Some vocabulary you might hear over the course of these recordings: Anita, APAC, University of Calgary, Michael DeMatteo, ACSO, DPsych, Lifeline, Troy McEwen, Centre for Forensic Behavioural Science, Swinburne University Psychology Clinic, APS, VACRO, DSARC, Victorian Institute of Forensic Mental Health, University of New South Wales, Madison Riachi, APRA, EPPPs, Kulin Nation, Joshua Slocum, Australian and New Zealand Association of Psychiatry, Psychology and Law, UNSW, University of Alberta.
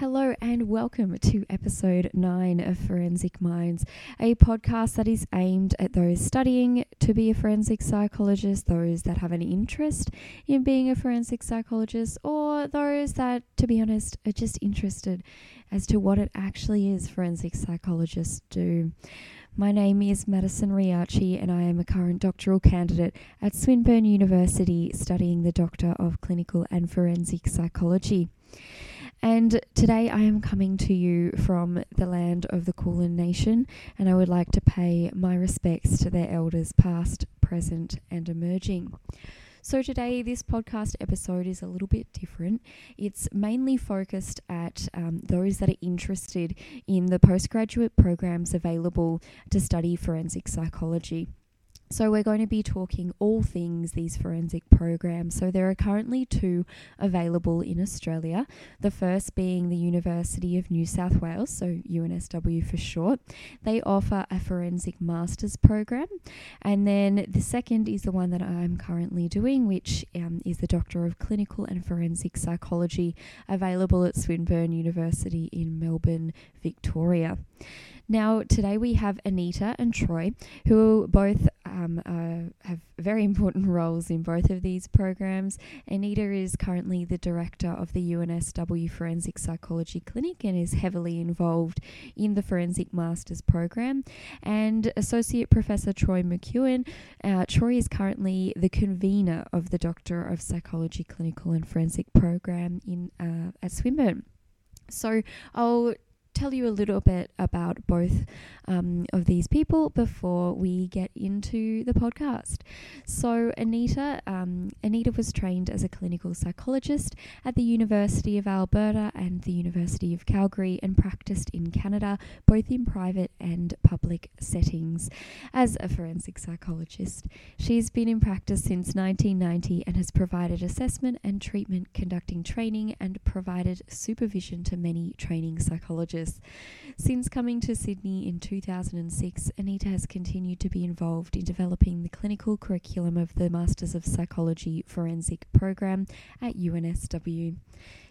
Hello and welcome to episode 9 of Forensic Minds, a podcast that is aimed at those studying to be a forensic psychologist, those that have an interest in being a forensic psychologist, or those that, to be honest, are just interested as to what it actually is forensic psychologists do. My name is Madison Riachi and I am a current doctoral candidate at Swinburne University studying the Doctor of Clinical and Forensic Psychology. And today I am coming to you from the land of the Kulin Nation, and I would like to pay my respects to their elders past, present and emerging. So today this podcast episode is a little bit different. It's mainly focused at those that are interested in the postgraduate programs available to study forensic psychology. So we're going to be talking all things these forensic programs. So there are currently 2 available in Australia. The first being the University of New South Wales, so UNSW for short. They offer a forensic master's program. And then the second is the one that I'm currently doing, which is the Doctor of Clinical and Forensic Psychology, available at Swinburne University in Melbourne, Victoria. Now, today we have Anita and Troy, who both have very important roles in both of these programs. Anita is currently the director of the UNSW Forensic Psychology Clinic and is heavily involved in the Forensic Masters program. And Associate Professor Troy McEwen. Troy is currently the convener of the Doctor of Psychology Clinical and Forensic program in at Swinburne. So I'll tell you a little bit about both of these people before we get into the podcast. So Anita was trained as a clinical psychologist at the University of Alberta and the University of Calgary and practiced in Canada, both in private and public settings as a forensic psychologist. She's been in practice since 1990 and has provided assessment and treatment, conducting training and provided supervision to many training psychologists. Since coming to Sydney in 2006, Anita has continued to be involved in developing the clinical curriculum of the Masters of Psychology Forensic program at UNSW,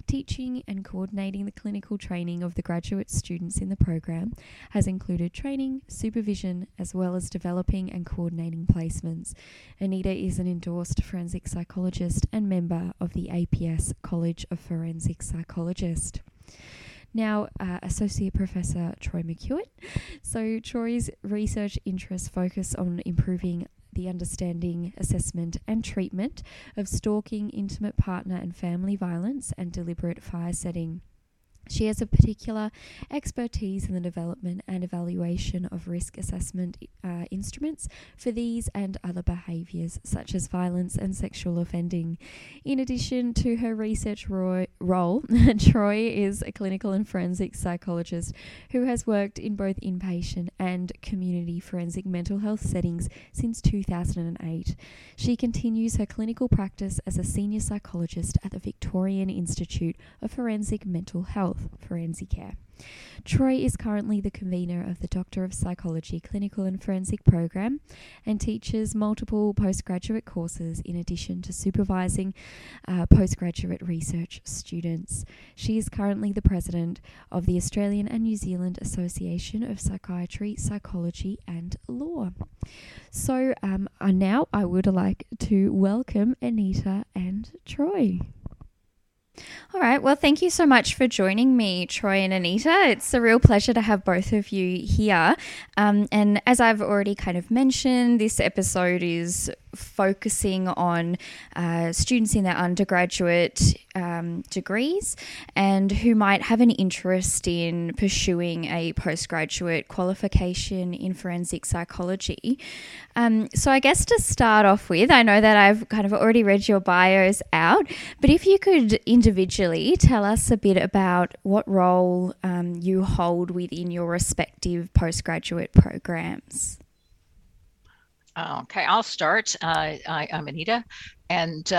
teaching and coordinating the clinical training of the graduate students in the program has included training, supervision, as well as developing and coordinating placements. Anita is an endorsed forensic psychologist and member of the APS College of Forensic Psychologists. Now, Associate Professor Troy McEwen. So Troy's research interests focus on improving the understanding, assessment and treatment of stalking, intimate partner and family violence and deliberate fire setting. She has a particular expertise in the development and evaluation of risk assessment instruments for these and other behaviours such as violence and sexual offending. In addition to her research role, Troy is a clinical and forensic psychologist who has worked in both inpatient and community forensic mental health settings since 2008. She continues her clinical practice as a senior psychologist at the Victorian Institute of Forensic Mental Health. Forensic care. Troy is currently the convener of the Doctor of Psychology Clinical and Forensic program and teaches multiple postgraduate courses in addition to supervising postgraduate research students. She is currently the president of the Australian and New Zealand Association of Psychiatry, Psychology and Law. So now I would like to welcome Anita and Troy. All right. Well, thank you so much for joining me, Troy and Anita. It's a real pleasure to have both of you here. And as I've already kind of mentioned, this episode is focusing on students in their undergraduate degrees and who might have an interest in pursuing a postgraduate qualification in forensic psychology. So I guess to start off with, I know that I've kind of already read your bios out, but if you could individually tell us a bit about what role you hold within your respective postgraduate programs. Okay, I'll start. I'm Anita, and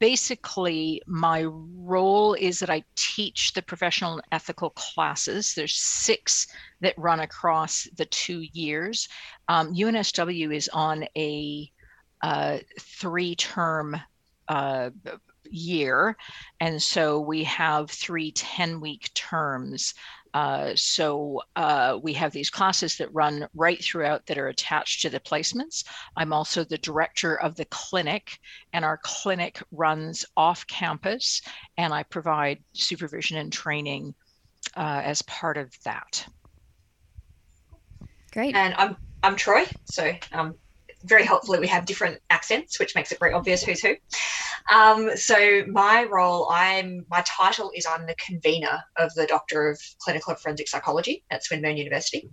basically my role is that I teach the professional and ethical classes. There's 6 that run across the 2 years. UNSW is on a 3-term year. And so we have 3 10-week terms. So we have these classes that run right throughout that are attached to the placements. I'm also the director of the clinic, and our clinic runs off campus, and I provide supervision and training as part of that. Great. And I'm Troy, so very helpfully we have different accents, which makes it very obvious who's who. So my role, my title is I'm the convener of the Doctor of Clinical and Forensic Psychology at Swinburne University.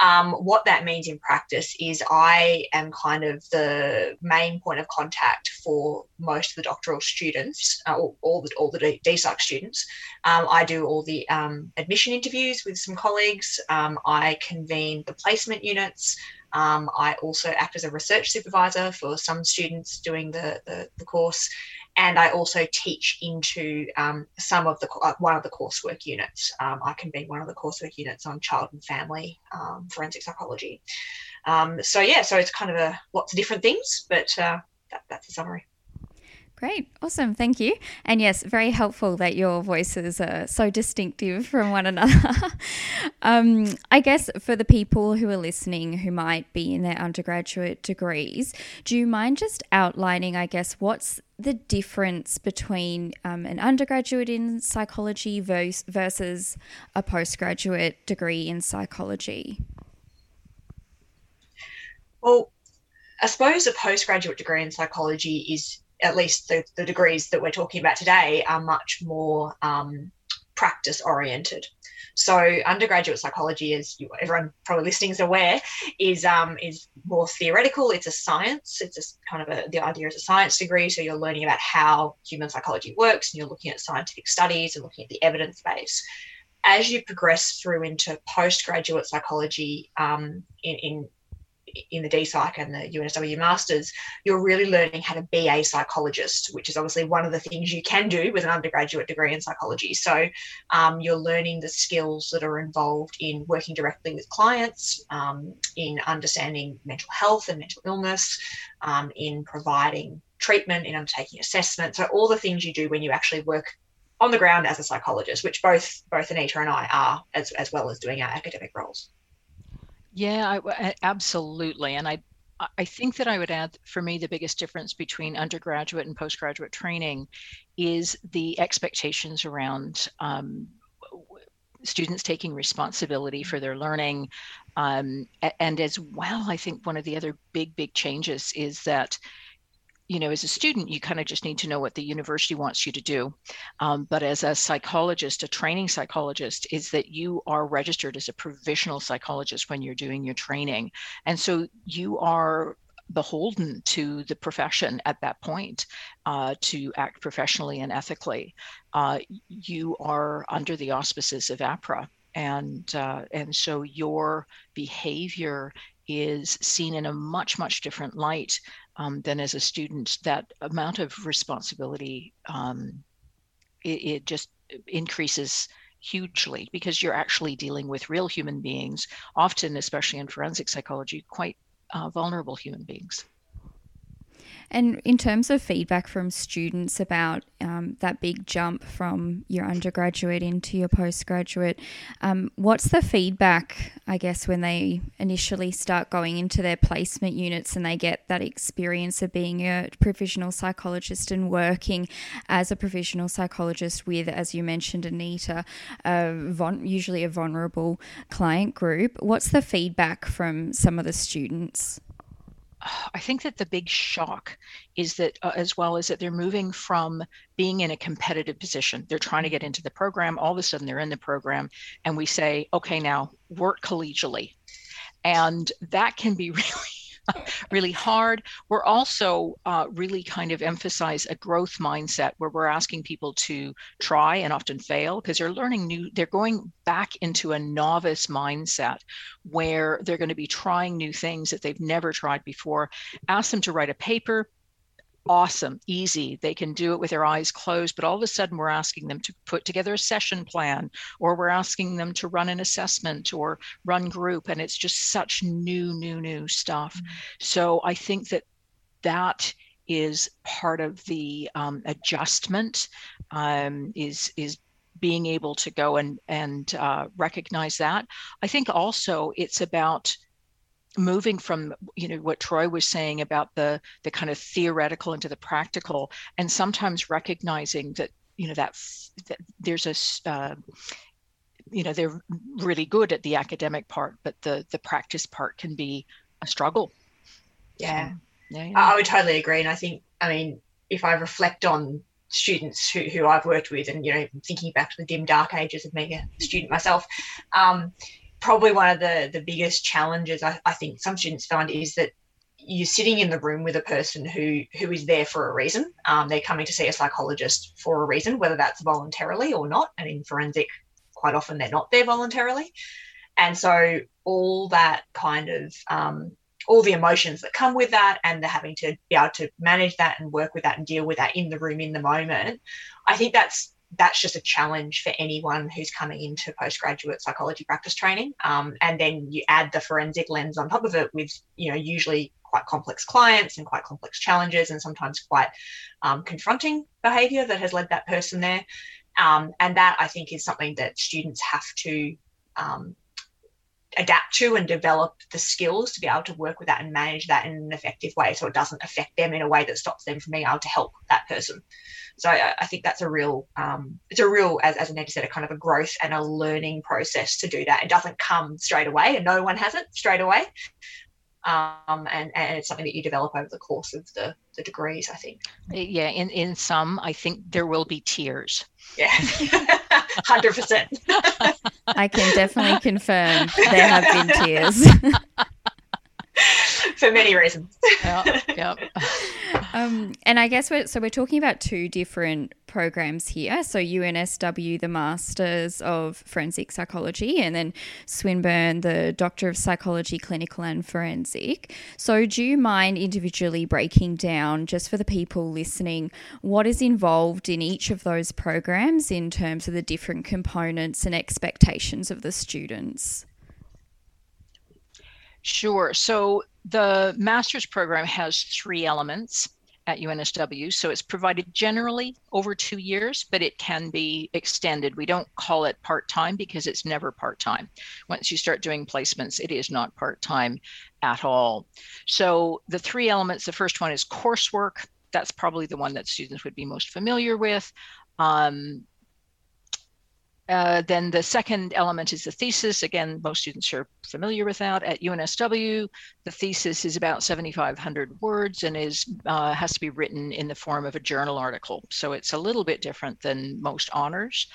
What that means in practice is I am kind of the main point of contact for most of the doctoral students, all the DSARC students. I do all the admission interviews with some colleagues. I convene the placement units. I also act as a research supervisor for some students doing the course, and I also teach into one of the coursework units. I convene one of the coursework units on child and family forensic psychology. So it's kind of lots of different things, but that's the summary. Great. Awesome. Thank you. And yes, very helpful that your voices are so distinctive from one another. I guess for the people who are listening who might be in their undergraduate degrees, do you mind just outlining, I guess, what's the difference between an undergraduate in psychology versus a postgraduate degree in psychology? Well, I suppose a postgraduate degree in psychology is, at least the degrees that we're talking about today, are much more practice oriented. So undergraduate psychology, as everyone probably listening is aware, is more theoretical. It's a science. It's the idea is a science degree. So you're learning about how human psychology works, and you're looking at scientific studies and looking at the evidence base. As you progress through into postgraduate psychology in the DPsych and the UNSW Masters, you're really learning how to be a psychologist, which is obviously one of the things you can do with an undergraduate degree in psychology. So you're learning the skills that are involved in working directly with clients, in understanding mental health and mental illness, in providing treatment, in undertaking assessment. So all the things you do when you actually work on the ground as a psychologist, which both Anita and I are, as well as doing our academic roles. Yeah, absolutely. And I think that I would add, for me, the biggest difference between undergraduate and postgraduate training is the expectations around students taking responsibility for their learning. And as well, I think one of the other big changes is that, you know, as a student, you kind of just need to know what the university wants you to do. But as a psychologist, a training psychologist, is that you are registered as a provisional psychologist when you're doing your training. And so you are beholden to the profession at that point to act professionally and ethically. You are under the auspices of APRA. And so your behavior is seen in a much, much different light than as a student. That amount of responsibility, it just increases hugely, because you're actually dealing with real human beings, often, especially in forensic psychology, quite vulnerable human beings. And in terms of feedback from students about that big jump from your undergraduate into your postgraduate, what's the feedback, I guess, when they initially start going into their placement units and they get that experience of being a provisional psychologist and working as a provisional psychologist with, as you mentioned, Anita, usually a vulnerable client group? What's the feedback from some of the students? I think that the big shock is that, as well as that, they're moving from being in a competitive position. They're trying to get into the program. All of a sudden they're in the program, and we say, okay, now work collegially. And that can be really hard. We're also really kind of emphasize a growth mindset, where we're asking people to try and often fail, because they're learning new, they're going back into a novice mindset where they're going to be trying new things that they've never tried before. Ask them to write a paper. Awesome, easy. They can do it with their eyes closed, but all of a sudden we're asking them to put together a session plan, or we're asking them to run an assessment or run group. And it's just such new stuff. Mm-hmm. So I think that is part of the adjustment, is being able to go and recognize that. I think also it's about moving from, you know, what Troy was saying about the kind of theoretical into the practical, and sometimes recognizing that, you know, that there's a you know, they're really good at the academic part, but the practice part can be a struggle. Yeah. I would totally agree. And I think, I mean, if I reflect on students who I've worked with, and, you know, thinking back to the dim dark ages of being a student myself, probably one of the biggest challenges I think some students find is that you're sitting in the room with a person who is there for a reason. They're coming to see a psychologist for a reason, whether that's voluntarily or not. And in forensic, quite often they're not there voluntarily. And so all that kind of all the emotions that come with that, and they're having to be able to manage that and work with that and deal with that in the room, in the moment. I think that's just a challenge for anyone who's coming into postgraduate psychology practice training. And then you add the forensic lens on top of it with, you know, usually quite complex clients and quite complex challenges, and sometimes quite confronting behaviour that has led that person there. And that, I think, is something that students have to adapt to and develop the skills to be able to work with that and manage that in an effective way, so it doesn't affect them in a way that stops them from being able to help that person. So I think that's a real, it's a real, as Anita said, a kind of a growth and a learning process to do that. It doesn't come straight away, and no one has it straight away. And it's something that you develop over the course of the degrees, I think. Yeah, in some, I think there will be tears. Yeah, 100%. I can definitely confirm there have been tears. For many reasons. Yep. And I guess we're talking about two different programs here. So UNSW, the Masters of Forensic Psychology, and then Swinburne, the Doctor of Psychology, Clinical and Forensic. So do you mind individually breaking down, just for the people listening, what is involved in each of those programs in terms of the different components and expectations of the students? Sure. So the master's program has three elements at UNSW. So it's provided generally over 2 years, but it can be extended. We don't call it part-time because it's never part-time. Once you start doing placements, it is not part-time at all. So the three elements, the first one is coursework. That's probably the one that students would be most familiar with. Then the second element is the thesis. Again, most students are familiar with that. At UNSW, the thesis is about 7,500 words and has to be written in the form of a journal article. So it's a little bit different than most honors.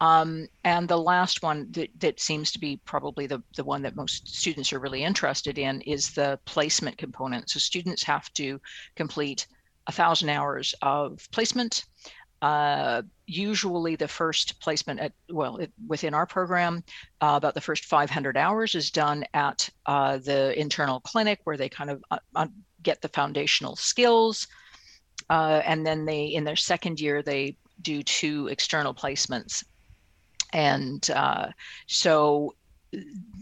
And the last one that seems to be probably the one that most students are really interested in is the placement component. So students have to complete 1,000 hours of placement. Usually the first placement within our program, about the first 500 hours is done at the internal clinic, where they kind of get the foundational skills. And then in their second year, they do 2 external placements. And so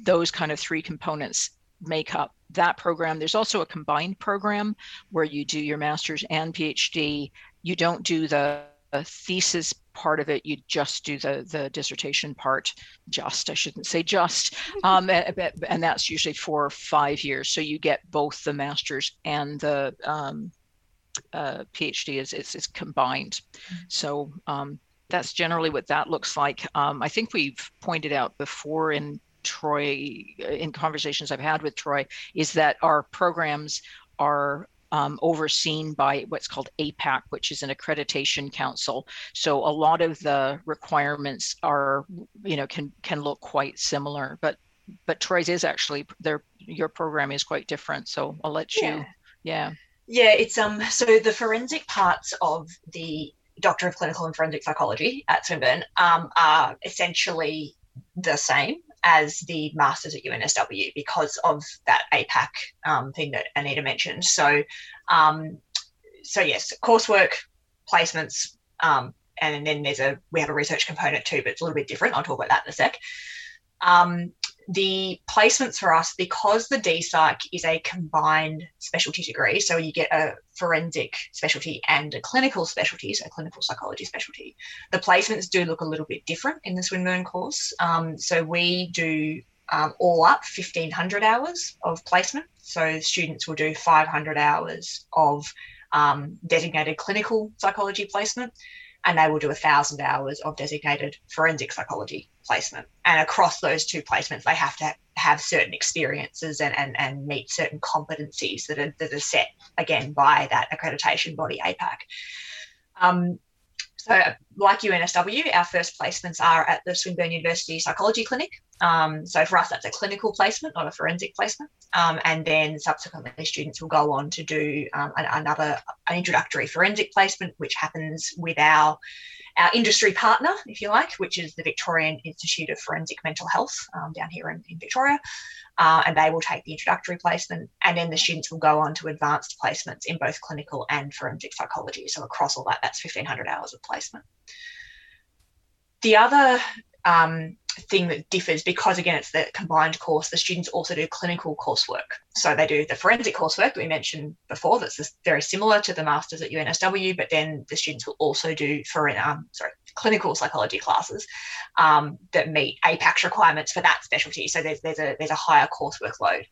those kind of 3 components make up that program. There's also a combined program where you do your master's and PhD. You don't do the thesis part of it, you just do the dissertation part. I shouldn't say just, and that's usually 4 or 5 years. So you get both the master's and the PhD is combined. So that's generally what that looks like. I think we've pointed out before in conversations I've had with Troy, is that our programs are overseen by what's called APAC, which is an accreditation council. So a lot of the requirements are, you know, can look quite similar, but Troy's is actually your program is quite different. So I'll let you. Yeah. It's so the forensic parts of the Doctor of Clinical and Forensic Psychology at Swinburne are essentially the same as the Masters at UNSW because of that APAC thing that Anita mentioned. So yes, coursework, placements, and then we have a research component too, but it's a little bit different. I'll talk about that in a sec. The placements for us, because the DPsych is a combined specialty degree, so you get a forensic specialty and a clinical specialty, so a clinical psychology specialty, the placements do look a little bit different in the Swinburne course. So we do all up 1,500 hours of placement. So students will do 500 hours of designated clinical psychology placement, and they will do 1,000 hours of designated forensic psychology placement. And across those two placements, they have to have certain experiences and meet certain competencies that are set, again, by that accreditation body, APAC. So like UNSW, our first placements are at the Swinburne University Psychology Clinic. So for us, that's a clinical placement, not a forensic placement. And then subsequently students will go on to do an introductory forensic placement, which happens with our industry partner, if you like, which is the Victorian Institute of Forensic Mental Health down here in Victoria. And they will take the introductory placement, and then the students will go on to advanced placements in both clinical and forensic psychology. So across all that, that's 1,500 hours of placement. The other thing that differs, because again it's the combined course, the students also do clinical coursework. So they do the forensic coursework that we mentioned before, that's very similar to the masters at UNSW, but then the students will also do clinical psychology classes that meet APAC's requirements for that specialty. So there's a higher coursework load.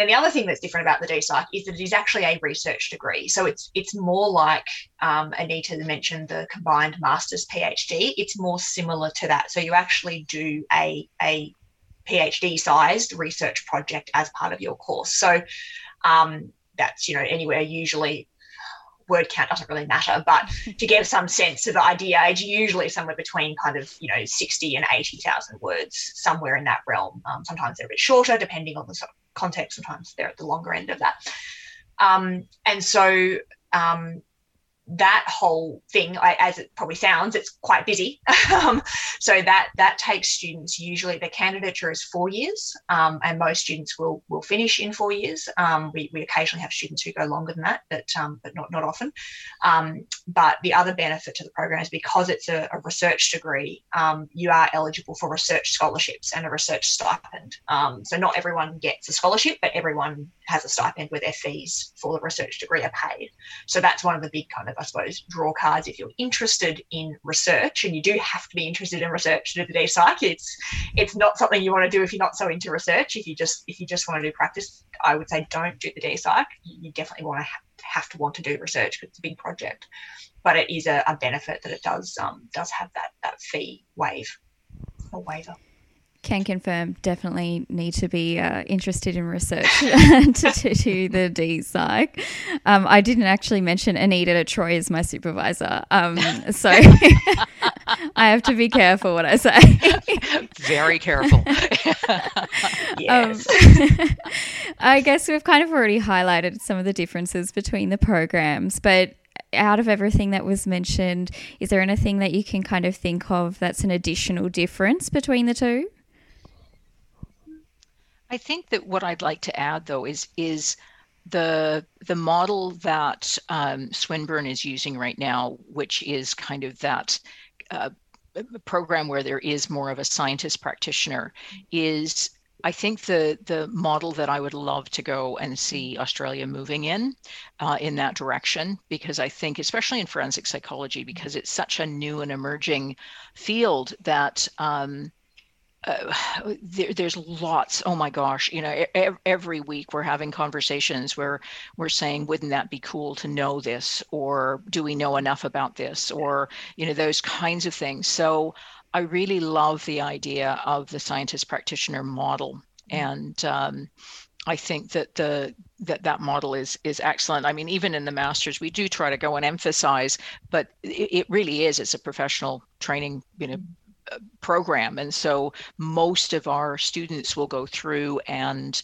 And the other thing that's different about the DPsych is that it is actually a research degree. So it's more like, Anita mentioned the combined master's PhD, it's more similar to that. So you actually do a PhD-sized research project as part of your course. So that's, anywhere usually, word count doesn't really matter, but to give some sense of the idea, it's usually somewhere between 60 and 80,000 words, somewhere in that realm. Sometimes they're a bit shorter, depending on the sort of context, sometimes they're at the longer end of that. That whole thing, as it probably sounds, it's quite busy. So that takes students, usually the candidature is 4 years, and most students will finish in 4 years. We occasionally have students who go longer than that, but not often. But the other benefit to the program is because it's a research degree, you are eligible for research scholarships and a research stipend. So not everyone gets a scholarship, but everyone has a stipend where their fees for the research degree are paid. So that's one of the big draw cards if you're interested in research, and you do have to be interested in research to do the DPsych. It's not something you want to do if you're not so into research. If you just want to do practice, I would say don't do the DPsych. You definitely want to have to want to do research because it's a big project. But it is a benefit that it does have that fee waive or waiver. Can confirm, definitely need to be interested in research to do the DPsych. I didn't actually mention Anita. Troy is my supervisor, so I have to be careful what I say. Very careful. Yes. I guess we've kind of already highlighted some of the differences between the programs, but out of everything that was mentioned, is there anything that you can kind of think of that's an additional difference between the two? I think that what I'd like to add, though, is the model that Swinburne is using right now, which is kind of that program where there is more of a scientist practitioner, is I think the model that I would love to go and see Australia moving in that direction, because I think, especially in forensic psychology, because it's such a new and emerging field that there's lots. Oh my gosh! Every week we're having conversations where we're saying, "Wouldn't that be cool to know this?" or "Do we know enough about this?" or those kinds of things. So I really love the idea of the scientist practitioner model, and I think that that model is excellent. I mean, even in the master's, we do try to go and emphasize, but it really is. It's a professional training, program, and so most of our students will go through and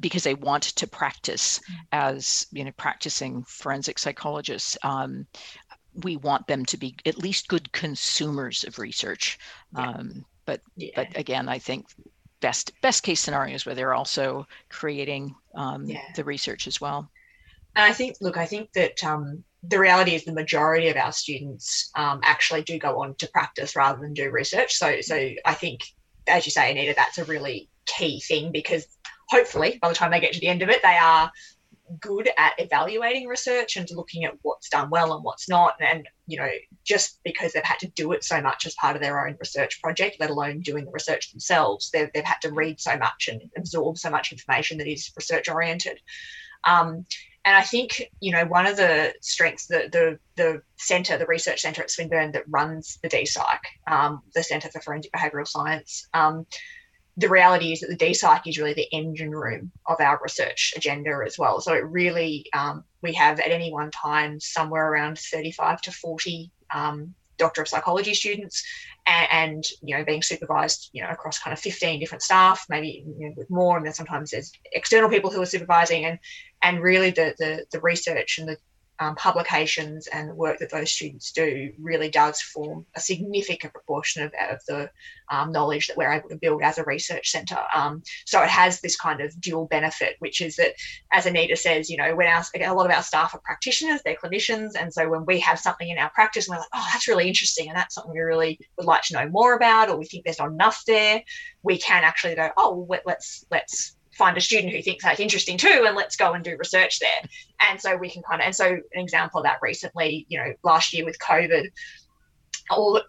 because they want to practice as practicing forensic psychologists. We want them to be at least good consumers of research, but again, I think best case scenarios where they're also creating the research as well. And I think that the reality is the majority of our students actually do go on to practice rather than do research. So I think as you say, Anita, that's a really key thing, because hopefully by the time they get to the end of it, they are good at evaluating research and looking at what's done well and what's not. And, you know, just because they've had to do it so much as part of their own research project, let alone doing the research themselves, they've had to read so much and absorb so much information that is research oriented. And I think, you know, one of the strengths that the centre, the research centre at Swinburne that runs the DPSych, the Centre for Forensic Behavioural Science, the reality is that the DPSych is really the engine room of our research agenda as well. So it really, we have at any one time somewhere around 35 to 40 Doctor of Psychology students, and you know, being supervised, you know, across kind of 15 different staff, maybe, you know, with more, and then sometimes there's external people who are supervising, and really the research and the publications and the work that those students do really does form a significant proportion of the knowledge that we're able to build as a research centre. So it has this kind of dual benefit, which is that, as Anita says, you know, when a lot of our staff are practitioners, they're clinicians, and so when we have something in our practice and we're like, oh, that's really interesting and that's something we really would like to know more about, or we think there's not enough there, we can actually go, oh, let's find a student who thinks that's interesting too, and let's go and do research there. And so we can kind of, and so an example of that recently, you know, last year with COVID,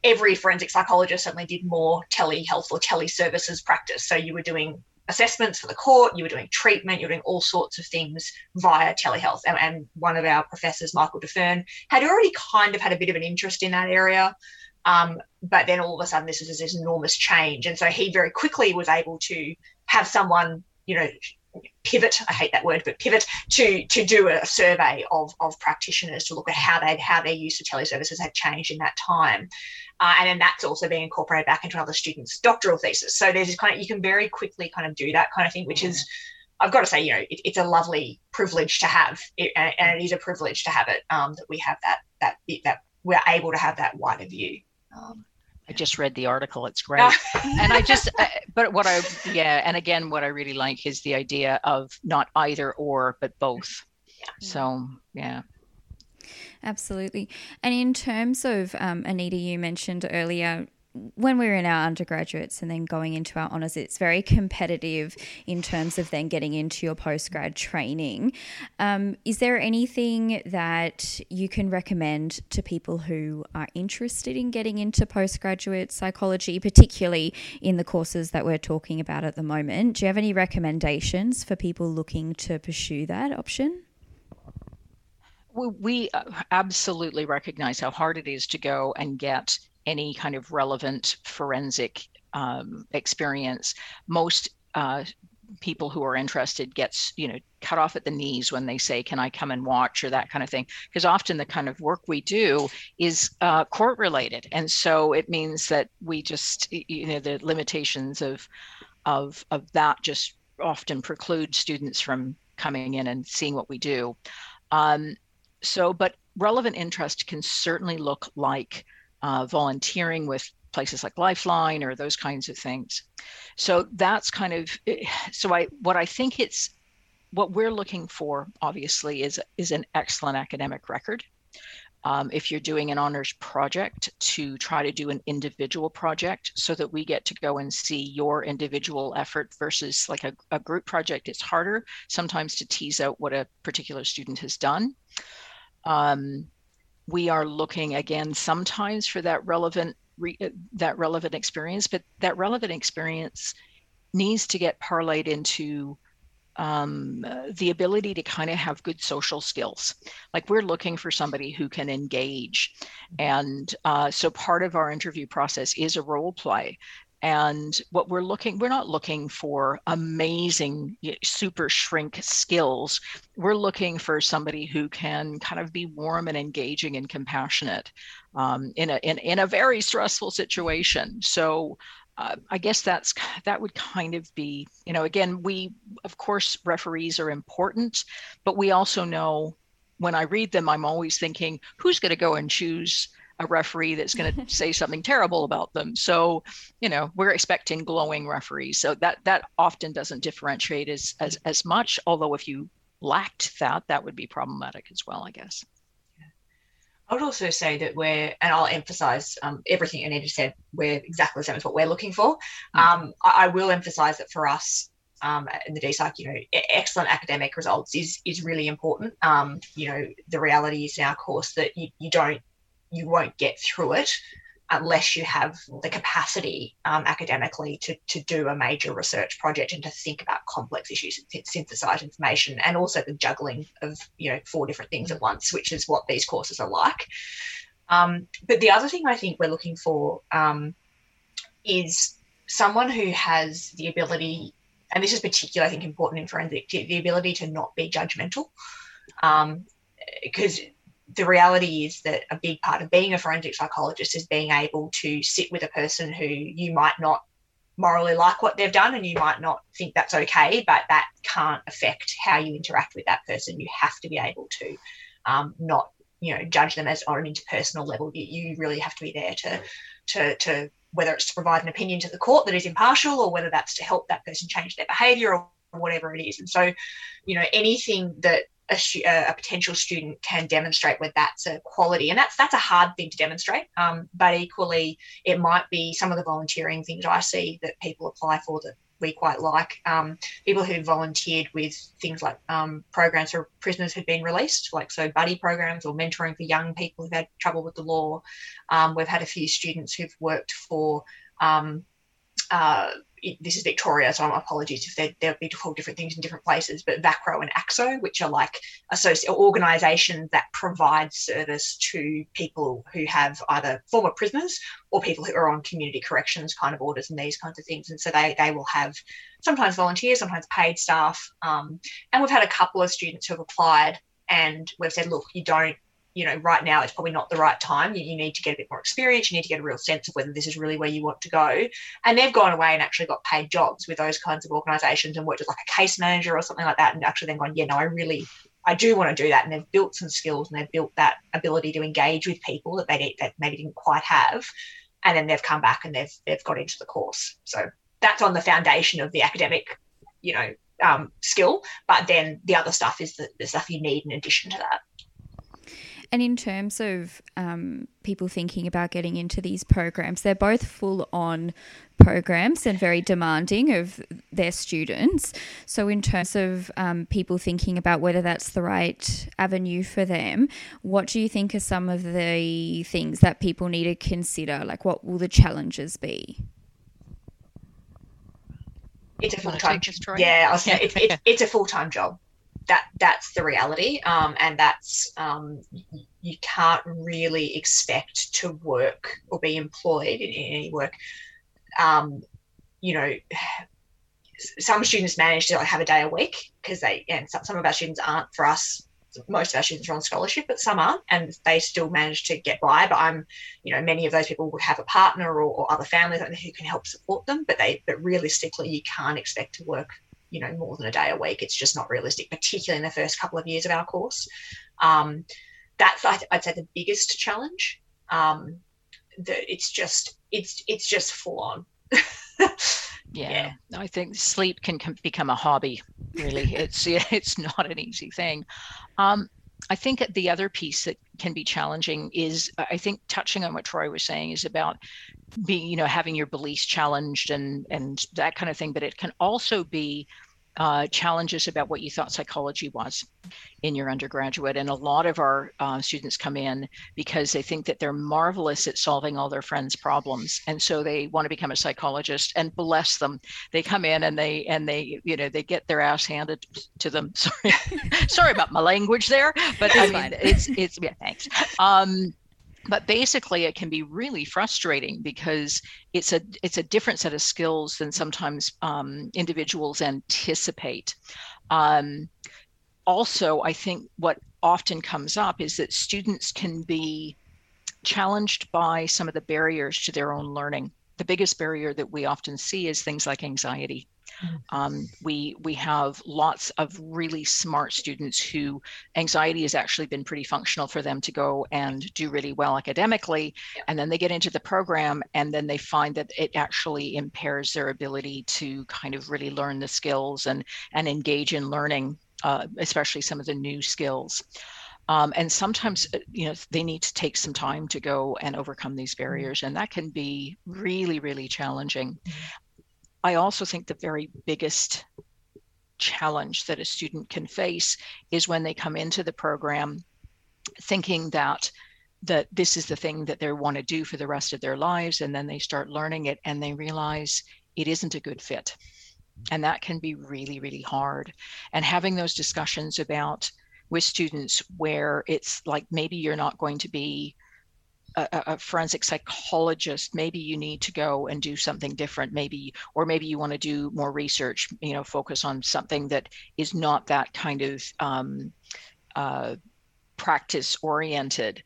every forensic psychologist suddenly did more telehealth or teleservices practice. So you were doing assessments for the court, you were doing treatment, you were doing all sorts of things via telehealth. And one of our professors, Michael DeMatteo, had already kind of had a bit of an interest in that area. But then all of a sudden this was this enormous change. And so he very quickly was able to have someone, you know, pivot, I hate that word, but pivot to do a survey of practitioners to look at how their use of teleservices had changed in that time. And then that's also being incorporated back into another student's doctoral thesis. So there's this kind of, you can very quickly kind of do that kind of thing, which is, I've got to say, you know, it's a lovely privilege to have it, and it is a privilege to have it, that we have that bit, that we're able to have that wider view. I just read the article. It's great. And I just, and again, what I really like is the idea of not either or, but both. Yeah. So, yeah. Absolutely. And in terms of, Anita, you mentioned earlier, when we're in our undergraduates and then going into our honours, it's very competitive in terms of then getting into your postgrad training. Is there anything that you can recommend to people who are interested in getting into postgraduate psychology, particularly in the courses that we're talking about at the moment? Do you have any recommendations for people looking to pursue that option? We absolutely recognise how hard it is to go and get any kind of relevant forensic experience. Most people who are interested gets, you know, cut off at the knees when they say, can I come and watch, or that kind of thing, because often the kind of work we do is court related. And so it means that we just, you know, the limitations of that just often preclude students from coming in and seeing what we do. But relevant interest can certainly look like volunteering with places like Lifeline or those kinds of things. So that's kind of, what we're looking for, obviously, is an excellent academic record. If you're doing an honors project, to try to do an individual project so that we get to go and see your individual effort versus like a group project. It's harder sometimes to tease out what a particular student has done. We are looking again sometimes for that relevant experience, but that relevant experience needs to get parlayed into the ability to kind of have good social skills. Like, we're looking for somebody who can engage, and so part of our interview process is a role play. And what we're not looking for amazing, super shrink skills. We're looking for somebody who can kind of be warm and engaging and compassionate in a very stressful situation. So I guess that would kind of be, you know, again, we, of course, referees are important, but we also know when I read them, I'm always thinking, who's going to go and choose a referee that's going to say something terrible about them? So, you know, we're expecting glowing referees. So that often doesn't differentiate as much, although if you lacked that would be problematic as well, I guess. I would also say that I'll emphasise everything Anita said, we're exactly the same as what we're looking for. I will emphasise that for us in the DPSYCH, excellent academic results is really important. The reality is in our course that you won't get through it unless you have the capacity academically to do a major research project and to think about complex issues and synthesise information, and also the juggling of 4 different things at once, which is what these courses are like. But the other thing I think we're looking for is someone who has the ability, and this is particularly, I think, important in forensic, the ability to not be judgmental, because the reality is that a big part of being a forensic psychologist is being able to sit with a person who you might not morally like what they've done and you might not think that's okay, but that can't affect how you interact with that person. You have to be able to not, judge them as on an interpersonal level. You really have to be there to whether it's to provide an opinion to the court that is impartial, or whether that's to help that person change their behaviour or whatever it is. And so, anything that a potential student can demonstrate, whether that's a quality, and that's a hard thing to demonstrate, but equally it might be some of the volunteering things I see that people apply for that we quite like. People who volunteered with things like programs for prisoners who've been released, buddy programs or mentoring for young people who've had trouble with the law. We've had a few students who've worked for this is Victoria, so apologies if there'll be called different things in different places, but VACRO and ACSO, which are organisations that provide service to people who have either former prisoners or people who are on community corrections kind of orders and these kinds of things. And so they will have sometimes volunteers, sometimes paid staff. And we've had a couple of students who have applied and we've said, look, right now it's probably not the right time. You need to get a bit more experience. You need to get a real sense of whether this is really where you want to go. And they've gone away and actually got paid jobs with those kinds of organisations and worked as a case manager or something like that, and actually then gone, I do want to do that. And they've built some skills and they've built that ability to engage with people that maybe didn't quite have. And then they've come back and they've got into the course. So that's on the foundation of the academic, skill. But then the other stuff is the stuff you need in addition to that. And in terms of people thinking about getting into these programs, they're both full-on programs and very demanding of their students. So in terms of people thinking about whether that's the right avenue for them, what do you think are some of the things that people need to consider? What will the challenges be? It's a full-time job. Yeah, I was saying it's a full-time job. That's the reality, and that's you can't really expect to work or be employed in any work. Some students manage to have a day a week some of our students aren't. For us, most of our students are on scholarship, but some aren't, and they still manage to get by. But many of those people would have a partner or other families who can help support them. But realistically, you can't expect to work more than a day a week. It's just not realistic, particularly in the first couple of years of our course. That's, I'd say, the biggest challenge. It's just full on. Yeah. I think sleep can become a hobby, really. It's not an easy thing. I think the other piece that can be challenging is, I think, touching on what Troy was saying, is about being, having your beliefs challenged and that kind of thing. But it can also be challenges about what you thought psychology was in your undergraduate. And a lot of our students come in because they think that they're marvelous at solving all their friends' problems, and so they want to become a psychologist. And bless them, they come in and they get their ass handed to them. Sorry, sorry about my language there, but I mean, it's yeah, thanks. But basically, it can be really frustrating because it's a different set of skills than sometimes individuals anticipate. Also, I think what often comes up is that students can be challenged by some of the barriers to their own learning. The biggest barrier that we often see is things like anxiety. We have lots of really smart students who anxiety has actually been pretty functional for them to go and do really well academically, and then they get into the program and then they find that it actually impairs their ability to kind of really learn the skills and engage in learning, especially some of the new skills. And sometimes, you know, they need to take some time to go and overcome these barriers, and that can be really, really challenging. I also think the very biggest challenge that a student can face is when they come into the program thinking that this is the thing that they want to do for the rest of their lives, and then they start learning it and they realize it isn't a good fit. And that can be really, really hard. And having those discussions with students where it's like, maybe you're not going to be a forensic psychologist, maybe you need to go and do something different, or maybe you want to do more research, you know, focus on something that is not that kind of practice oriented,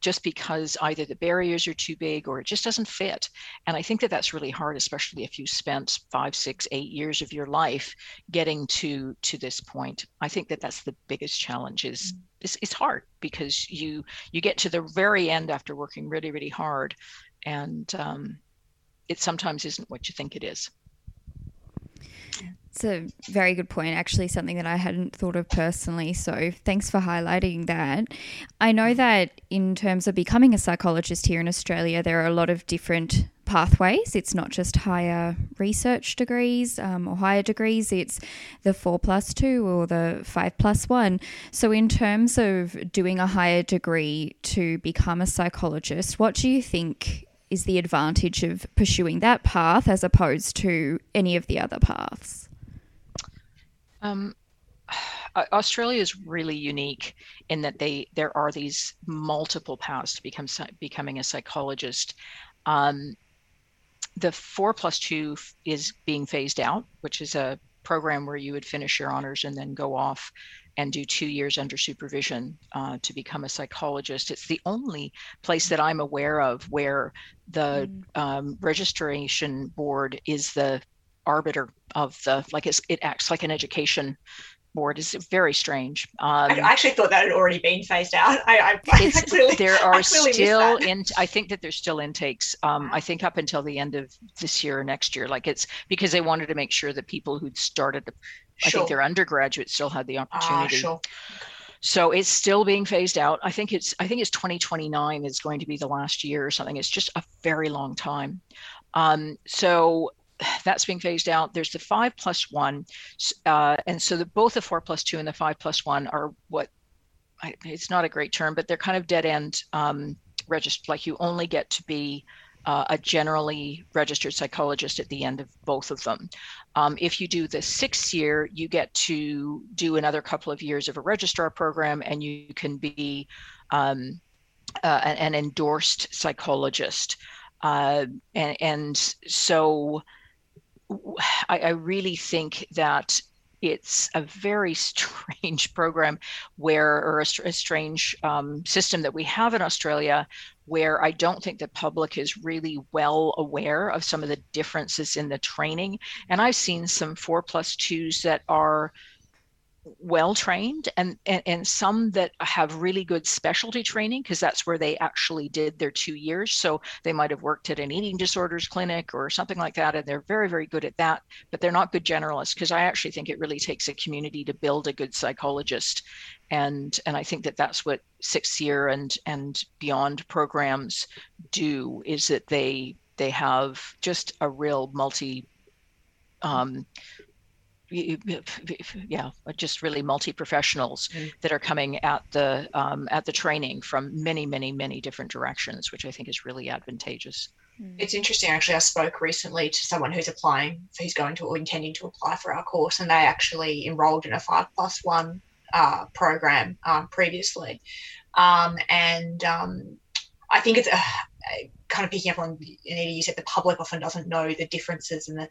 just because either the barriers are too big or it just doesn't fit. And I think that that's really hard, especially if you spent 5, 6, 8 years of your life getting to this point. I think that that's the biggest challenge is it's hard because you get to the very end after working really, really hard, and it sometimes isn't what you think it is. It's a very good point, actually, something that I hadn't thought of personally. So thanks for highlighting that. I know that in terms of becoming a psychologist here in Australia, there are a lot of different pathways. It's not just higher research degrees or higher degrees. It's the 4+2 or the 5+1. So in terms of doing a higher degree to become a psychologist, what do you think is the advantage of pursuing that path as opposed to any of the other paths? Australia is really unique in that there are these multiple paths to becoming a psychologist. The 4+2 is being phased out, which is a program where you would finish your honors and then go off and do 2 years under supervision to become a psychologist. It's the only place that I'm aware of where the registration board is the arbiter of the, like, it acts like an education board. Is very strange. I actually thought that had already been phased out. I think that there's still intakes. I think up until the end of this year or next year, like, it's because they wanted to make sure that people who'd started, I think their undergraduates still had the opportunity. So it's still being phased out. I think it's 2029 is going to be the last year or something. It's just a very long time. So that's being phased out. There's the 5+1. And so both the 4+2 and the 5+1 are it's not a great term, but they're kind of dead end registered. Like, you only get to be a generally registered psychologist at the end of both of them. If you do the 6th year, you get to do another couple of years of a registrar program, and you can be an endorsed psychologist. So I really think that it's a very strange program a strange system that we have in Australia, where I don't think the public is really well aware of some of the differences in the training. And I've seen some 4+2s that are well trained and some that have really good specialty training, because that's where they actually did their 2 years. So they might have worked at an eating disorders clinic or something like that, and they're very, very good at that, but they're not good generalists, because I actually think it really takes a community to build a good psychologist. And I think that that's what 6th year and beyond programs do, is that they have just a real multi-professionals that are coming at the training from many, many, many different directions, which I think is really advantageous. It's interesting, actually. I spoke recently to someone who's going to or intending to apply for our course, and they actually enrolled in a 5+1 program previously. I think it's kind of picking up on, Anita, you said the public often doesn't know the differences, and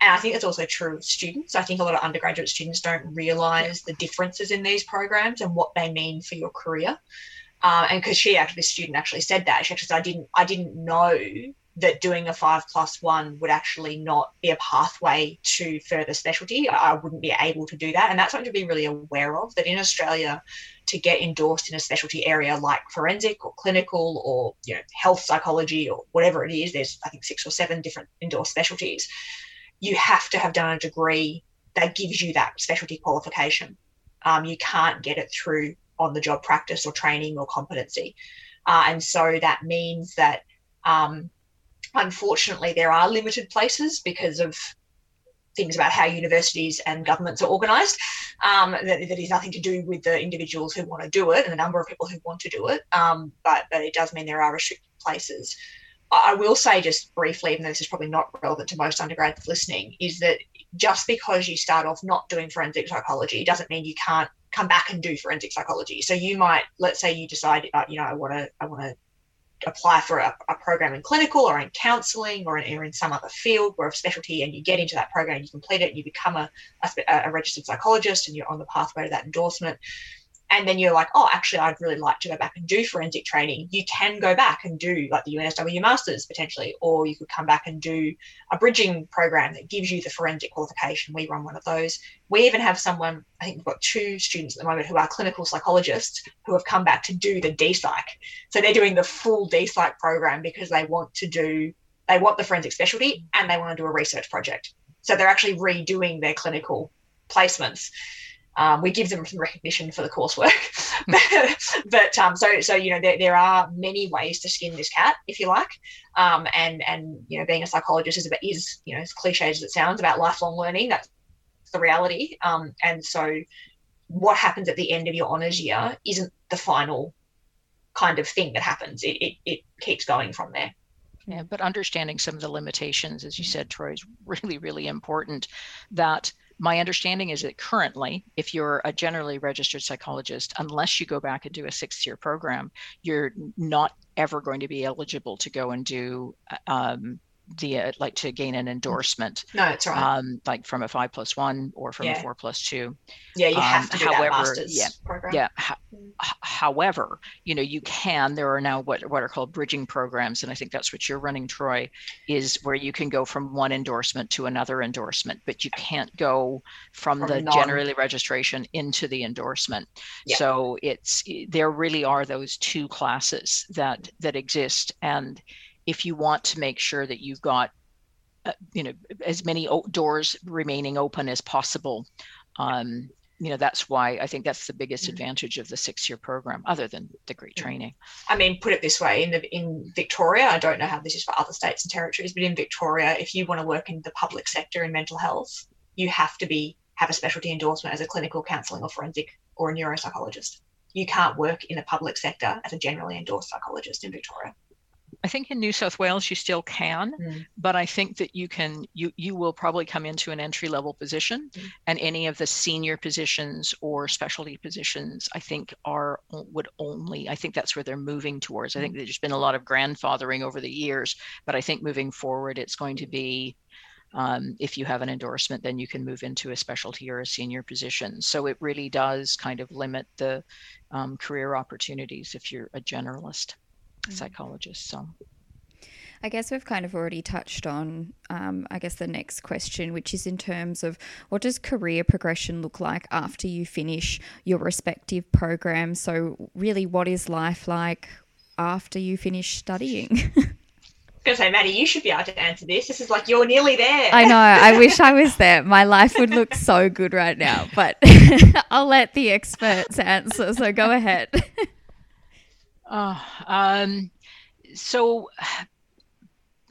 I think that's also true of students. I think a lot of undergraduate students don't realise the differences in these programs and what they mean for your career. And because this student actually said that, she actually said, I didn't know that doing a 5+1 would actually not be a pathway to further specialty. I wouldn't be able to do that. And that's something to be really aware of, that in Australia, to get endorsed in a specialty area like forensic or clinical or, you know, health psychology or whatever it is, there's, I think, 6 or 7 different endorsed specialties. You have to have done a degree that gives you that specialty qualification. You can't get it through on-the-job practice or training or competency. And so that means that, unfortunately, there are limited places because of things about how universities and governments are organised, that is nothing to do with the individuals who want to do it and the number of people who want to do it, but it does mean there are restricted places. I will say just briefly, even though this is probably not relevant to most undergrads listening, is that just because you start off not doing forensic psychology doesn't mean you can't come back and do forensic psychology. So you might, let's say you decide, I want to apply for a program in clinical or in counselling or in some other field or of specialty, and you get into that program, you complete it, and you become a registered psychologist and you're on the pathway to that endorsement. And then you're like, oh, actually, I'd really like to go back and do forensic training. You can go back and do like the UNSW Masters potentially, or you could come back and do a bridging program that gives you the forensic qualification. We run one of those. We even have someone, I think we've got 2 students at the moment who are clinical psychologists who have come back to do the DPsych. So they're doing the full DPsych program because they want the forensic specialty and they want to do a research project. So they're actually redoing their clinical placements. We give them some recognition for the coursework, but you know, there are many ways to skin this cat, if you like, and you know, being a psychologist is, you know, as cliche as it sounds, about lifelong learning. That's the reality, and so what happens at the end of your honours year isn't the final kind of thing that happens. It keeps going from there. Yeah, but understanding some of the limitations, as you said, Troy, is really, really important. That. My understanding is that currently, if you're a generally registered psychologist, unless you go back and do a 6-year program, you're not ever going to be eligible to go and do to gain an endorsement. No, that's right. Like from a 5+1 or from a 4+2. Yeah, you have to do that master's program. Yeah. However, you know, you can. There are now what are called bridging programs, and I think that's what you're running, Troy, is where you can go from one endorsement to another endorsement, but you can't go from generally registration into the endorsement. Yeah. So there really are those 2 classes that exist, and if you want to make sure that you've got, you know, as many doors remaining open as possible, you know, that's why I think that's the biggest advantage of the 6-year program, other than the great training. I mean, put it this way: in Victoria, I don't know how this is for other states and territories, but in Victoria, if you want to work in the public sector in mental health, you have to have a specialty endorsement as a clinical counselling or forensic or a neuropsychologist. You can't work in the public sector as a generally endorsed psychologist in Victoria. I think in New South Wales you still can, but I think that you can. You will probably come into an entry-level position, and any of the senior positions or specialty positions, I think, I think that's where they're moving towards. I think there's been a lot of grandfathering over the years, but I think moving forward, it's going to be, if you have an endorsement, then you can move into a specialty or a senior position. So it really does kind of limit the career opportunities if you're a generalist psychologist. So I guess we've kind of already touched on I guess the next question, which is in terms of what does career progression look like after you finish your respective program? So really, what is life like after you finish studying? I was going to say, Maddie, you should be able to answer this. This is like you're nearly there. I know. I wish I was there. My life would look so good right now, but I'll let the experts answer. So go ahead. So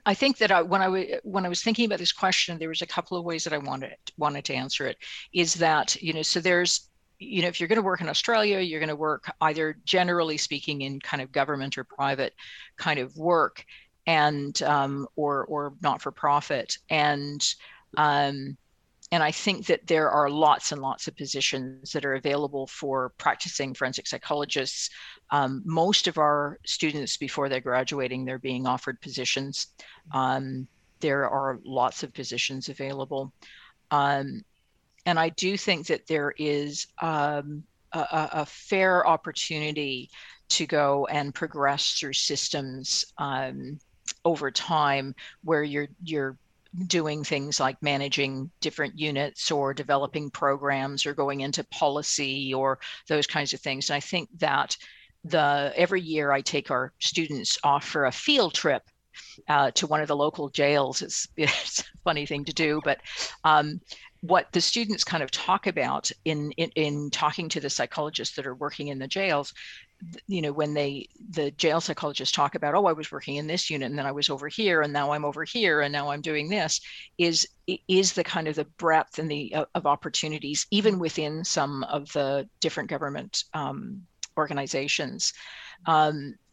I think that when I was thinking about this question, there was a couple of ways that I wanted to answer it. Is that, you know, so there's, you know, if you're going to work in Australia, you're going to work either generally speaking in kind of government or private kind of work, and or not for profit, and I think that there are lots and lots of positions that are available for practicing forensic psychologists. Most of our students, before they're graduating, they're being offered positions. There are lots of positions available. And I do think that there is a fair opportunity to go and progress through systems over time, where you're doing things like managing different units or developing programs or going into policy or those kinds of things. And I think that every year I take our students off for a field trip to one of the local jails. It's a funny thing to do, but what the students kind of talk about in talking to the psychologists that are working in the jails, you know, when the jail psychologists talk about, oh, I was working in this unit and then I was over here and now I'm over here and now I'm doing this, is the kind of the breadth and the of opportunities, even within some of the different government organizations.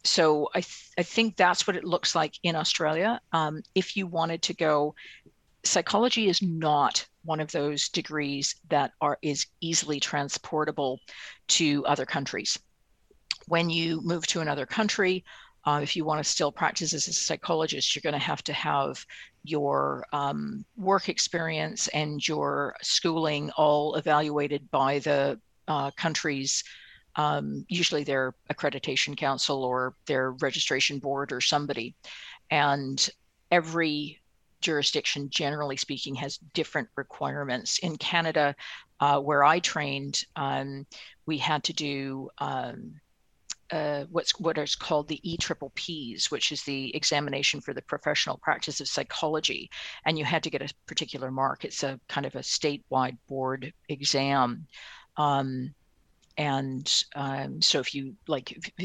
So I think that's what it looks like in Australia. If you wanted to go, psychology is not one of those degrees that is easily transportable to other countries. When you move to another country, if you want to still practice as a psychologist, you're going to have your work experience and your schooling all evaluated by the country's, usually their accreditation council or their registration board or somebody. And every jurisdiction, generally speaking, has different requirements. In Canada, where I trained, we had to do what is called the EPPPs, which is the examination for the professional practice of psychology, and you had to get a particular mark. It's a kind of a statewide board exam. So if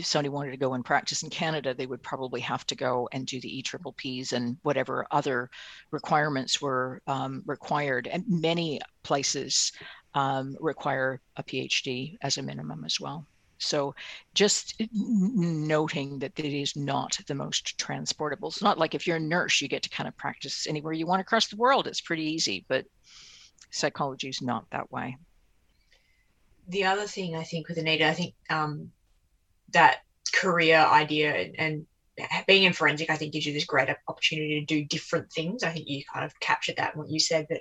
somebody wanted to go and practice in Canada, they would probably have to go and do the EPPPs and whatever other requirements were required. And many places require a PhD as a minimum as well. So just noting that it is not the most transportable. It's not like if you're a nurse, you get to kind of practice anywhere you want across the world. It's pretty easy, but psychology is not that way. The other thing I think with Anita, I think that career idea and being in forensic, I think gives you this great opportunity to do different things. I think you kind of captured that in what you said, but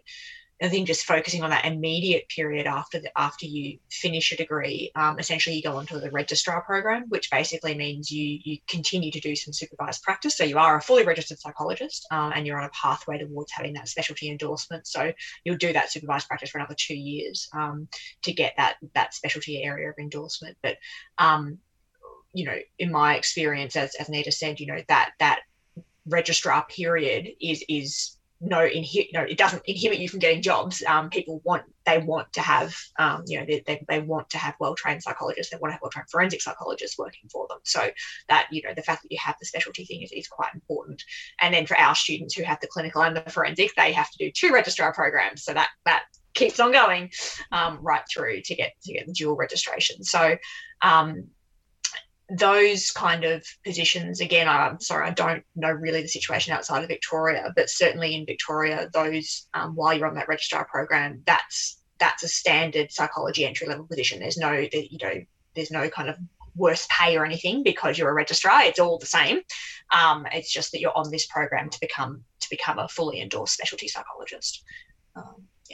I think just focusing on that immediate period after you finish a degree, essentially you go onto the registrar program, which basically means you continue to do some supervised practice. So you are a fully registered psychologist and you're on a pathway towards having that specialty endorsement. So you'll do that supervised practice for another 2 years to get that specialty area of endorsement. But, you know, in my experience, as Anita said, you know, that registrar period is it doesn't inhibit you from getting jobs. People want to have, they want to have well-trained psychologists. They want to have well-trained forensic psychologists working for them. So that, you know, the fact that you have the specialty thing is quite important. And then for our students who have the clinical and the forensic, they have to do 2 registrar programs. So that keeps on going right through to get the dual registration. So, those kind of positions, again, I'm sorry, I don't know really the situation outside of Victoria, but certainly in Victoria, those while you're on that registrar program, that's a standard psychology entry level position. There's no kind of worse pay or anything because you're a registrar. It's all the same. It's just that you're on this program to become a fully endorsed specialty psychologist.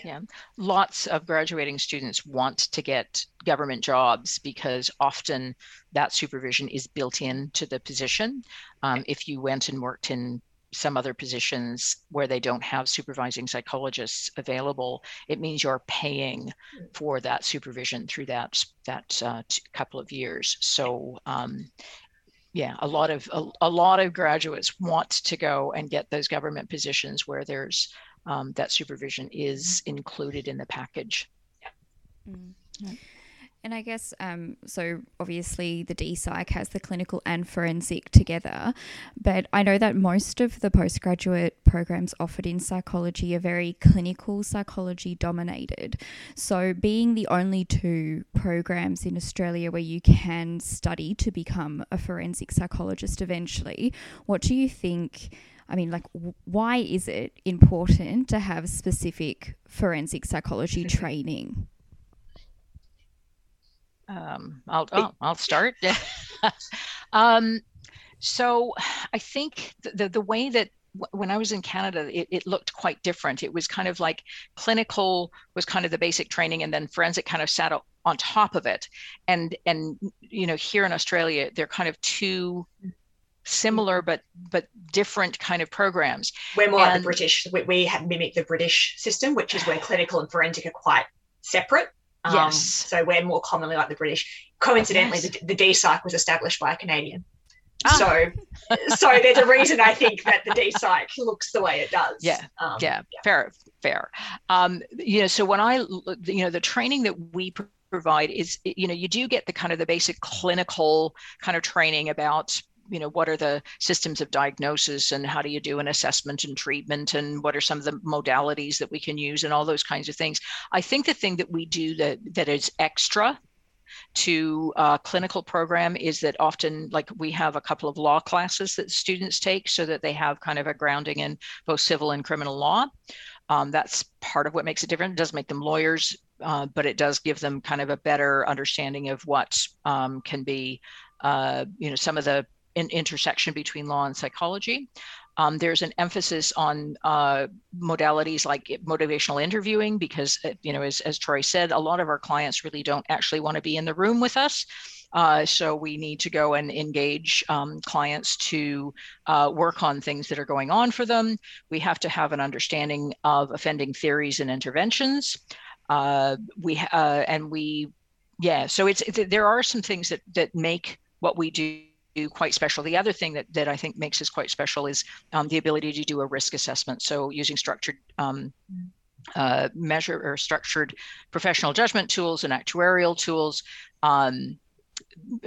Yeah. Lots of graduating students want to get government jobs because often that supervision is built into the position. If you went and worked in some other positions where they don't have supervising psychologists available, it means you're paying for that supervision through that couple of years. So, a lot of graduates want to go and get those government positions where there's that supervision is included in the package. Yeah. Mm-hmm. And I guess, so obviously the DPsych has the clinical and forensic together, but I know that most of the postgraduate programs offered in psychology are very clinical psychology dominated. So being the only 2 programs in Australia where you can study to become a forensic psychologist eventually, what do you think... I mean, like, why is it important to have specific forensic psychology training? I'll start. So I think the way that when I was in Canada, it looked quite different. It was kind of like clinical was kind of the basic training, and then forensic kind of sat on top of it. And you know, here in Australia, they're kind of 2 similar but different kind of programs. We're more like the British. We mimic the British system, which is where clinical and forensic are quite separate. Yes. So we're more commonly like the British. Coincidentally, yes. The DPsych was established by a Canadian. So there's a reason I think that the D-Psych looks the way it does. Yeah. Fair. So when I, the training that we provide is, you do get the kind of the basic clinical kind of training about, what are the systems of diagnosis and how do you do an assessment and treatment and what are some of the modalities that we can use and all those kinds of things. I think the thing that we do that is extra to clinical program is that often, like, we have a couple of law classes that students take so that they have kind of a grounding in both civil and criminal law. That's part of what makes it different. It doesn't make them lawyers, but it does give them kind of a better understanding of what can be, some of the intersection between law and psychology. There's an emphasis on modalities like motivational interviewing because, as Troy said, a lot of our clients really don't actually want to be in the room with us. So we need to go and engage clients to work on things that are going on for them. We have to have an understanding of offending theories and interventions. So there are some things that make what we do quite special. The other thing that I think makes us quite special is the ability to do a risk assessment. So using structured measure or structured professional judgment tools and actuarial tools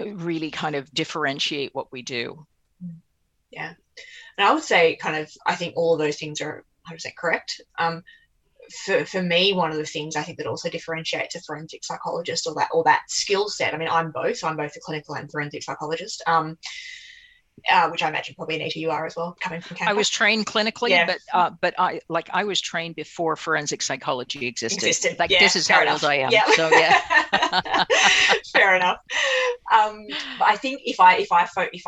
really kind of differentiate what we do. Yeah. And I would say I think all of those things are 100% correct. For me, one of the things I think that also differentiates a forensic psychologist or that skill set, I mean, I'm both a clinical and forensic psychologist, which I imagine probably Anita you are as well, coming from Canada. I was trained clinically, but I was trained before forensic psychology existed. This is how old I am. Yeah. So yeah, fair enough. But I think if I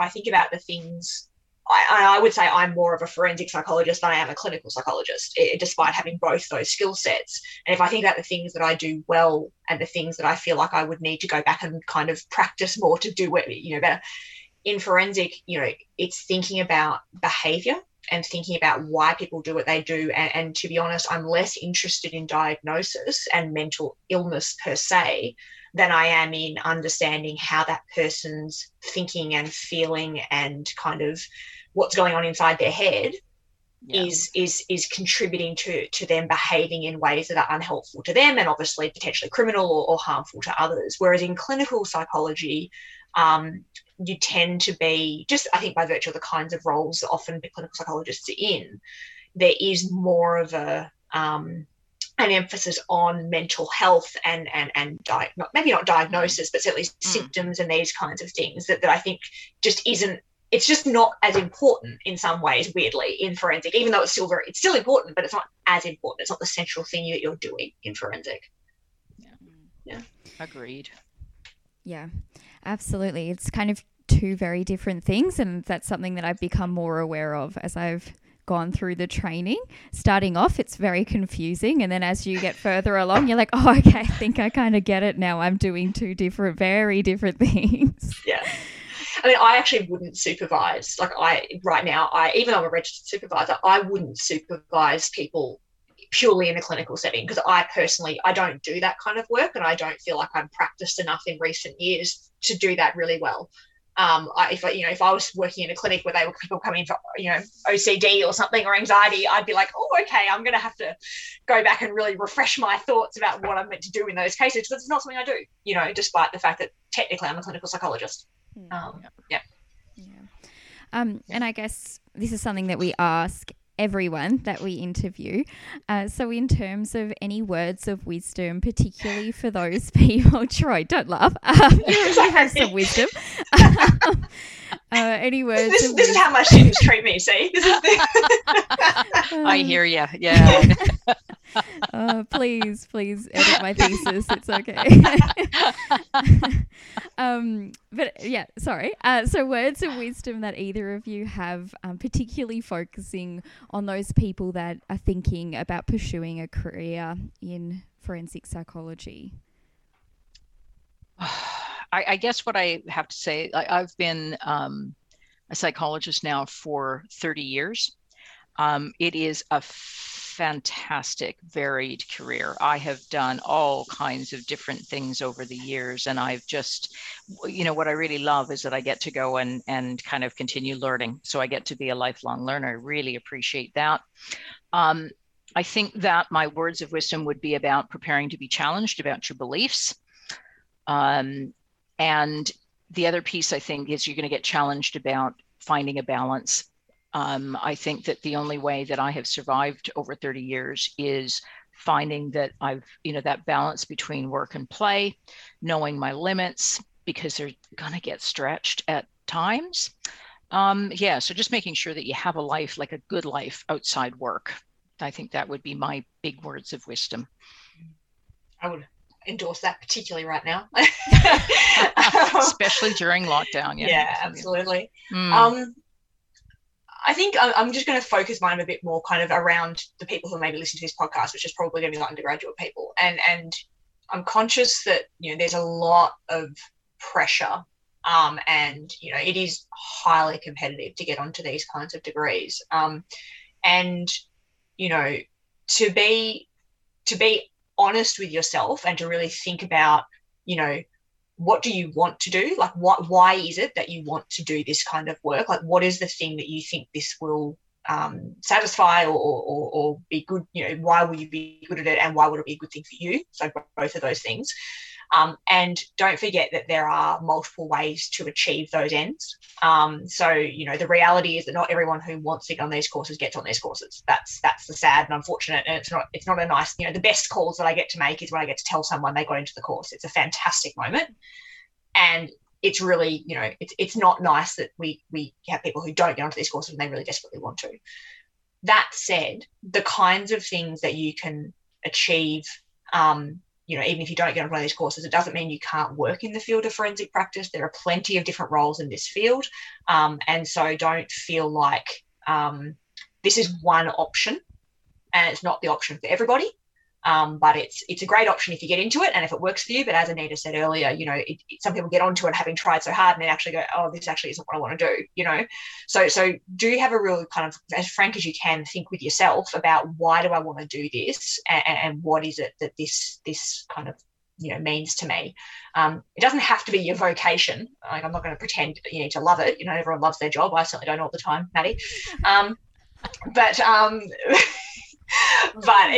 think about the things, I would say I'm more of a forensic psychologist than I am a clinical psychologist, despite having both those skill sets. And if I think about the things that I do well and the things that I feel like I would need to go back and kind of practice more to do better. In forensic, it's thinking about behaviour and thinking about why people do what they do. And to be honest, I'm less interested in diagnosis and mental illness per se than I am in understanding how that person's thinking and feeling and kind of what's going on inside their head is contributing to them behaving in ways that are unhelpful to them and obviously potentially criminal or harmful to others. Whereas in clinical psychology, you tend to be, just I think by virtue of the kinds of roles that often clinical psychologists are in, there is more of a an emphasis on mental health and maybe not diagnosis, but certainly symptoms and these kinds of things that I think just isn't, it's just not as important in some ways, weirdly, in forensic, even though it's still important, but it's not as important. It's not the central thing that you're doing in forensic. Yeah. Agreed. Yeah, absolutely. It's kind of two very different things, and that's something that I've become more aware of as I've gone through the training. Starting off, it's very confusing, and then as you get further along, you're like, oh, okay, I think I kind of get it now. I'm doing two very different things. Yeah. I mean, I actually wouldn't supervise. Even though I'm a registered supervisor, I wouldn't supervise people purely in a clinical setting because I personally, I don't do that kind of work and I don't feel like I'm practiced enough in recent years to do that really well. If I was working in a clinic where people come in for, OCD or something or anxiety, I'd be like, oh, okay, I'm going to have to go back and really refresh my thoughts about what I'm meant to do in those cases because it's not something I do, despite the fact that technically I'm a clinical psychologist. And I guess this is something that we ask everyone that we interview. So in terms of any words of wisdom, particularly for those people, Troy, don't laugh. You have some wisdom. Any words? This is how my students treat me, see? This is I hear you. Yeah. Please edit my thesis. It's okay. So words of wisdom that either of you have, particularly focusing on those people that are thinking about pursuing a career in forensic psychology. I guess what I have to say, I've been a psychologist now for 30 years. It is a fantastic, varied career. I have done all kinds of different things over the years, and I've just, you know, what I really love is that I get to go and kind of continue learning. So I get to be a lifelong learner. I really appreciate that. I think that my words of wisdom would be about preparing to be challenged about your beliefs. And the other piece, I think, is you're going to get challenged about finding a balance. I think that the only way that I have survived over 30 years is finding that I've, you know, that balance between work and play, knowing my limits, because they're going to get stretched at times. So just making sure that you have a life, like a good life outside work. I think that would be my big words of wisdom. I would endorse that, particularly right now. Especially during lockdown. Yeah, absolutely. Mm. I think I'm just going to focus mine a bit more kind of around the people who maybe listen to this podcast, which is probably going to be like undergraduate people. And I'm conscious that, you know, there's a lot of pressure and, you know, it is highly competitive to get onto these kinds of degrees. And, you know, to be honest with yourself and to really think about, you know, what do you want to do? Like, why is it that you want to do this kind of work? Like, what is the thing that you think this will satisfy or be good? You know, why will you be good at it, and why would it be a good thing for you? So both of those things. And don't forget that there are multiple ways to achieve those ends. So, you know, the reality is that not everyone who wants to get on these courses gets on these courses. That's the sad and unfortunate, and it's not a nice, you know, the best calls that I get to make is when I get to tell someone they got into the course. It's a fantastic moment. And it's really, you know, it's not nice that we have people who don't get onto these courses and they really desperately want to. That said, the kinds of things that you can achieve, you know, even if you don't get on one of these courses, it doesn't mean you can't work in the field of forensic practice. There are plenty of different roles in this field. And so don't feel like this is one option, and it's not the option for everybody. But it's a great option if you get into it and if it works for you. But as Anita said earlier, you know, some people get onto it having tried so hard and then actually go, oh, this actually isn't what I want to do, you know. So do have a real kind of, as frank as you can, think with yourself about why do I want to do this, and what is it that this kind of, you know, means to me. It doesn't have to be your vocation. Like, I'm not going to pretend you need to love it. You know, everyone loves their job. I certainly don't all the time, Maddie. But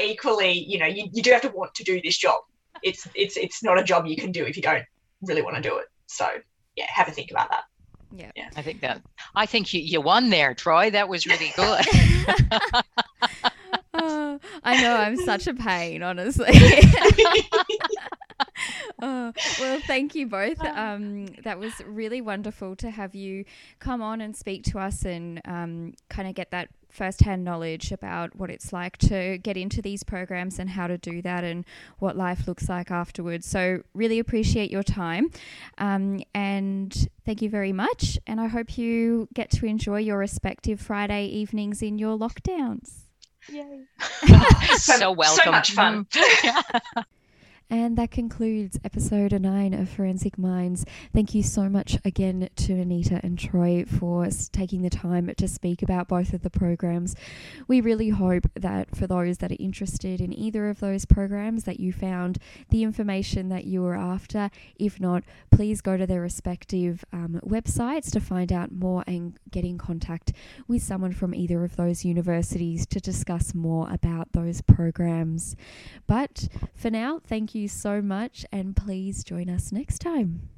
equally, you know, you do have to want to do this job. It's not a job you can do if you don't really want to do it. So yeah, have a think about that. Yeah. I think you won there, Troy. That was really good. Oh, I know, I'm such a pain, honestly. Oh, well, thank you both. That was really wonderful to have you come on and speak to us and kind of get that first-hand knowledge about what it's like to get into these programs and how to do that and what life looks like afterwards. So really appreciate your time, and thank you very much. And I hope you get to enjoy your respective Friday evenings in your lockdowns. Yay. So welcome. So much fun. And that concludes episode 9 of Forensic Minds. Thank you so much again to Anita and Troy for taking the time to speak about both of the programs. We really hope that for those that are interested in either of those programs that you found the information that you were after. If not, please go to their respective websites to find out more and get in contact with someone from either of those universities to discuss more about those programs. But for now, thank you so much, and please join us next time.